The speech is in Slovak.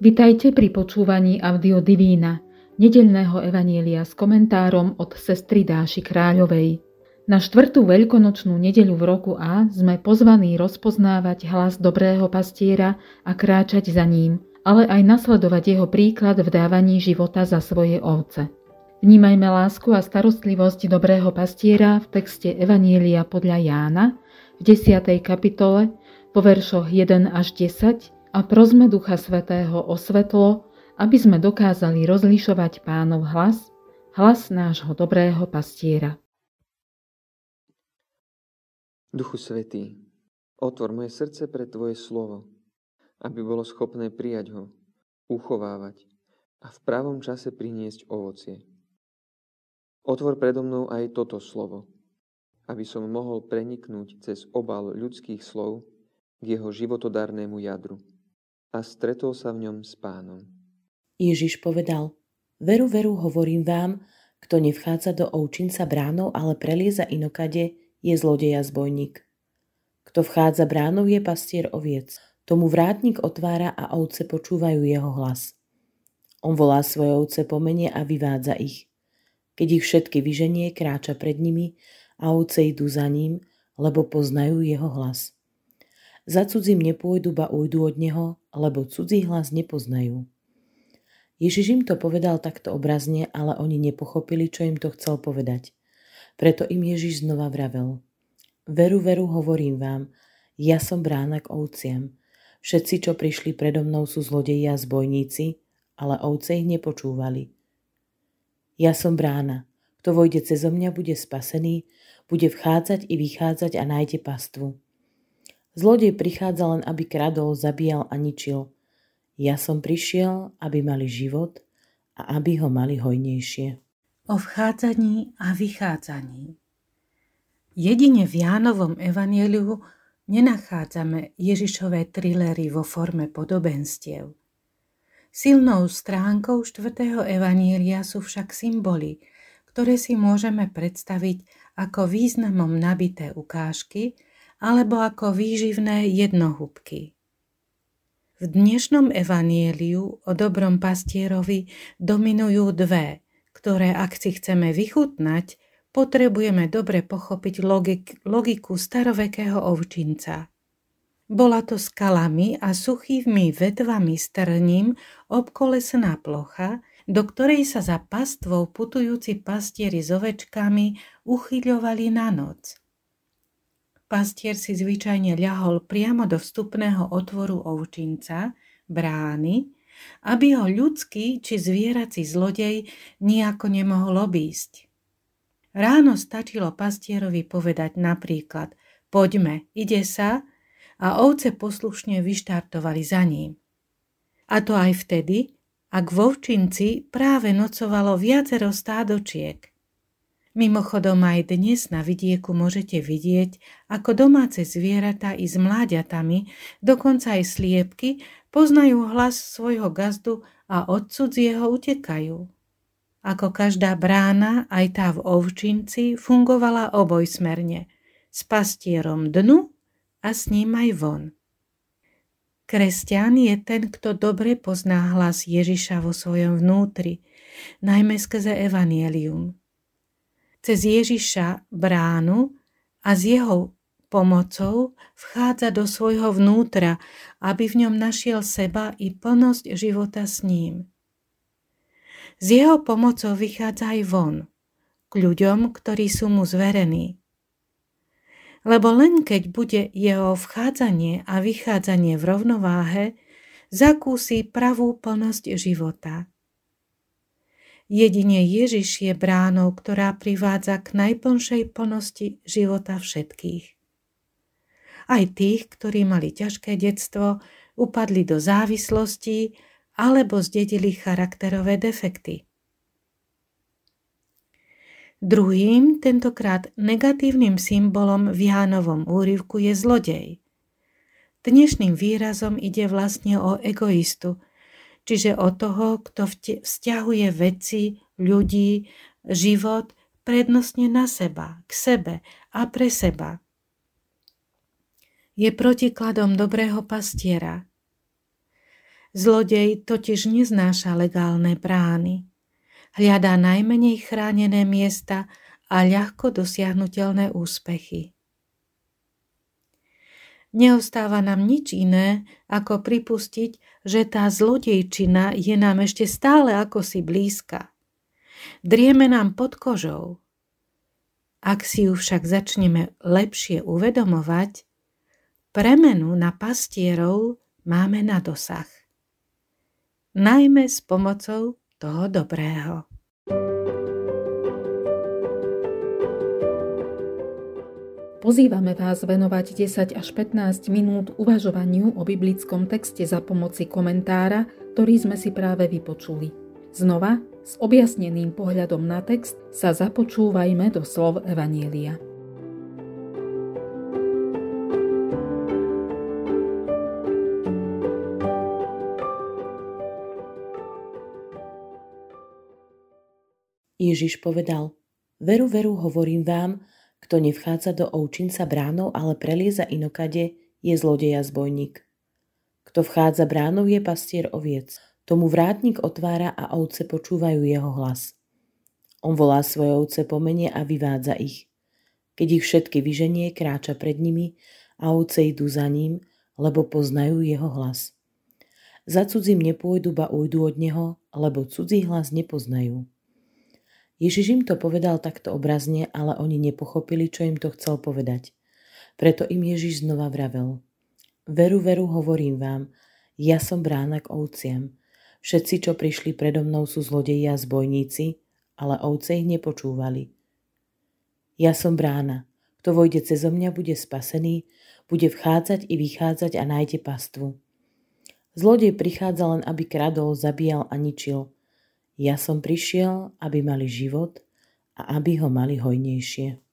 Vitajte pri počúvaní Audiodivína, nedeľného evanielia s komentárom od sestry Dáši Kráľovej. Na štvrtú veľkonočnú nedeľu v roku A sme pozvaní rozpoznávať hlas dobrého pastiera a kráčať za ním, ale aj nasledovať jeho príklad v dávaní života za svoje ovce. Vnímajme lásku a starostlivosť dobrého pastiera v texte evanielia podľa Jána v 10. kapitole po veršoch 1 až 10, a prosme Ducha Svätého o svetlo, aby sme dokázali rozlišovať Pánov hlas, hlas nášho dobrého pastiera. Duchu Svätý, otvor moje srdce pre Tvoje slovo, aby bolo schopné prijať ho, uchovávať a v pravom čase priniesť ovocie. Otvor predo mnou aj toto slovo, aby som mohol preniknúť cez obal ľudských slov k jeho životodarnému jadru a stretol sa v ňom s Pánom. Ježiš povedal: "Veru, veru, hovorím vám, kto nevchádza do ovčinca bránou, ale prelieza inokade, je zlodej a zbojník. Kto vchádza bránou, je pastier oviec. Tomu vrátnik otvára a ovce počúvajú jeho hlas. On volá svoje ovce po mene a vyvádza ich. Keď ich všetky vyženie, kráča pred nimi a ovce idú za ním, lebo poznajú jeho hlas. Za cudzím nepôjdu, ba ujdu od neho, lebo cudzí hlas nepoznajú." Ježiš im to povedal takto obrazne, ale oni nepochopili, čo im to chcel povedať. Preto im Ježiš znova vravel: "Veru, veru, hovorím vám, ja som brána k ovciam. Všetci, čo prišli predo mnou, sú zlodeji a zbojníci, ale ovce ich nepočúvali. Ja som brána, kto vojde cezo mňa, bude spasený, bude vchádzať i vychádzať a nájde pastvu. Zlodej prichádza len, aby kradol, zabíjal a ničil. Ja som prišiel, aby mali život a aby ho mali hojnejšie." O vchádzaní a vychádzaní. Jedine v Jánovom evanjeliu nenachádzame Ježišové trilery vo forme podobenstiev. Silnou stránkou štvrtého evanjelia sú však symboly, ktoré si môžeme predstaviť ako významom nabité ukážky alebo ako výživné jednohúbky. V dnešnom evanjeliu o dobrom pastierovi dominujú dve, ktoré, ak si chceme vychutnať, potrebujeme dobre pochopiť logiku starovekého ovčinca. Bola to skalami a suchými vetvami strním obkolesená plocha, do ktorej sa za pastvou putujúci pastieri s ovečkami uchyľovali na noc. Pastier si zvyčajne ľahol priamo do vstupného otvoru ovčinca, brány, aby ho ľudský či zvierací zlodej nijako nemohol obísť. Ráno stačilo pastierovi povedať napríklad: "Poďme, ide sa," a ovce poslušne vyštartovali za ním. A to aj vtedy, ak v ovčinci práve nocovalo viacero stádočiek. Mimochodom, aj dnes na vidieku môžete vidieť, ako domáce zvieratá i s mláďatami, dokonca aj sliepky, poznajú hlas svojho gazdu a od cudzieho utekajú. Ako každá brána, aj tá v ovčinci fungovala obojsmerne, s pastierom dnu a s ním aj von. Kresťan je ten, kto dobre pozná hlas Ježiša vo svojom vnútri, najmä skrze evanjelium. Cez Ježiša bránu a s jeho pomocou vchádza do svojho vnútra, aby v ňom našiel seba i plnosť života s ním. S jeho pomocou vychádza aj von, k ľuďom, ktorí sú mu zverení. Lebo len keď bude jeho vchádzanie a vychádzanie v rovnováhe, zakúsi pravú plnosť života. Jedine Ježiš je bránou, ktorá privádza k najplnšej plnosti života všetkých. Aj tých, ktorí mali ťažké detstvo, upadli do závislostí alebo zdedili charakterové defekty. Druhým, tentokrát negatívnym symbolom v Jánovom úryvku je zlodej. Dnešným výrazom ide vlastne o egoistu, čiže o toho, kto vzťahuje veci, ľudí, život prednostne na seba, k sebe a pre seba. Je protikladom dobrého pastiera. Zlodej totiž neznáša legálne brány. Hľadá najmenej chránené miesta a ľahko dosiahnuteľné úspechy. Neostáva nám nič iné, ako pripustiť, že tá zlodejčina je nám ešte stále akosi blízka. Drieme nám pod kožou. Ak si ju však začneme lepšie uvedomovať, premenu na pastierov máme na dosah. Najmä s pomocou toho dobrého. Pozývame vás venovať 10 až 15 minút uvažovaniu o biblickom texte za pomoci komentára, ktorý sme si práve vypočuli. Znova, s objasneným pohľadom na text, sa započúvajme do slov Evanjelia. Ježiš povedal: "Veru, veru, hovorím vám, kto nevchádza do ovčinca bránou, ale prelieza inokade, je zlodej a zbojník. Kto vchádza bránou, je pastier oviec. Tomu vrátnik otvára a ovce počúvajú jeho hlas. On volá svoje ovce po mene a vyvádza ich. Keď ich všetky vyženie, kráča pred nimi a ovce idú za ním, lebo poznajú jeho hlas. Za cudzím nepôjdu, ba ujdu od neho, lebo cudzí hlas nepoznajú." Ježiš im to povedal takto obrazne, ale oni nepochopili, čo im to chcel povedať. Preto im Ježiš znova vravel: "Veru, veru, hovorím vám, ja som brána k ovciam. Všetci, čo prišli predo mnou, sú zlodeji a zbojníci, ale ovce ich nepočúvali. Ja som brána, kto vojde cezo mňa, bude spasený, bude vchádzať i vychádzať a nájde pastvu. Zlodej prichádza len, aby kradol, zabíjal a ničil. Ja som prišiel, aby mali život a aby ho mali hojnejšie."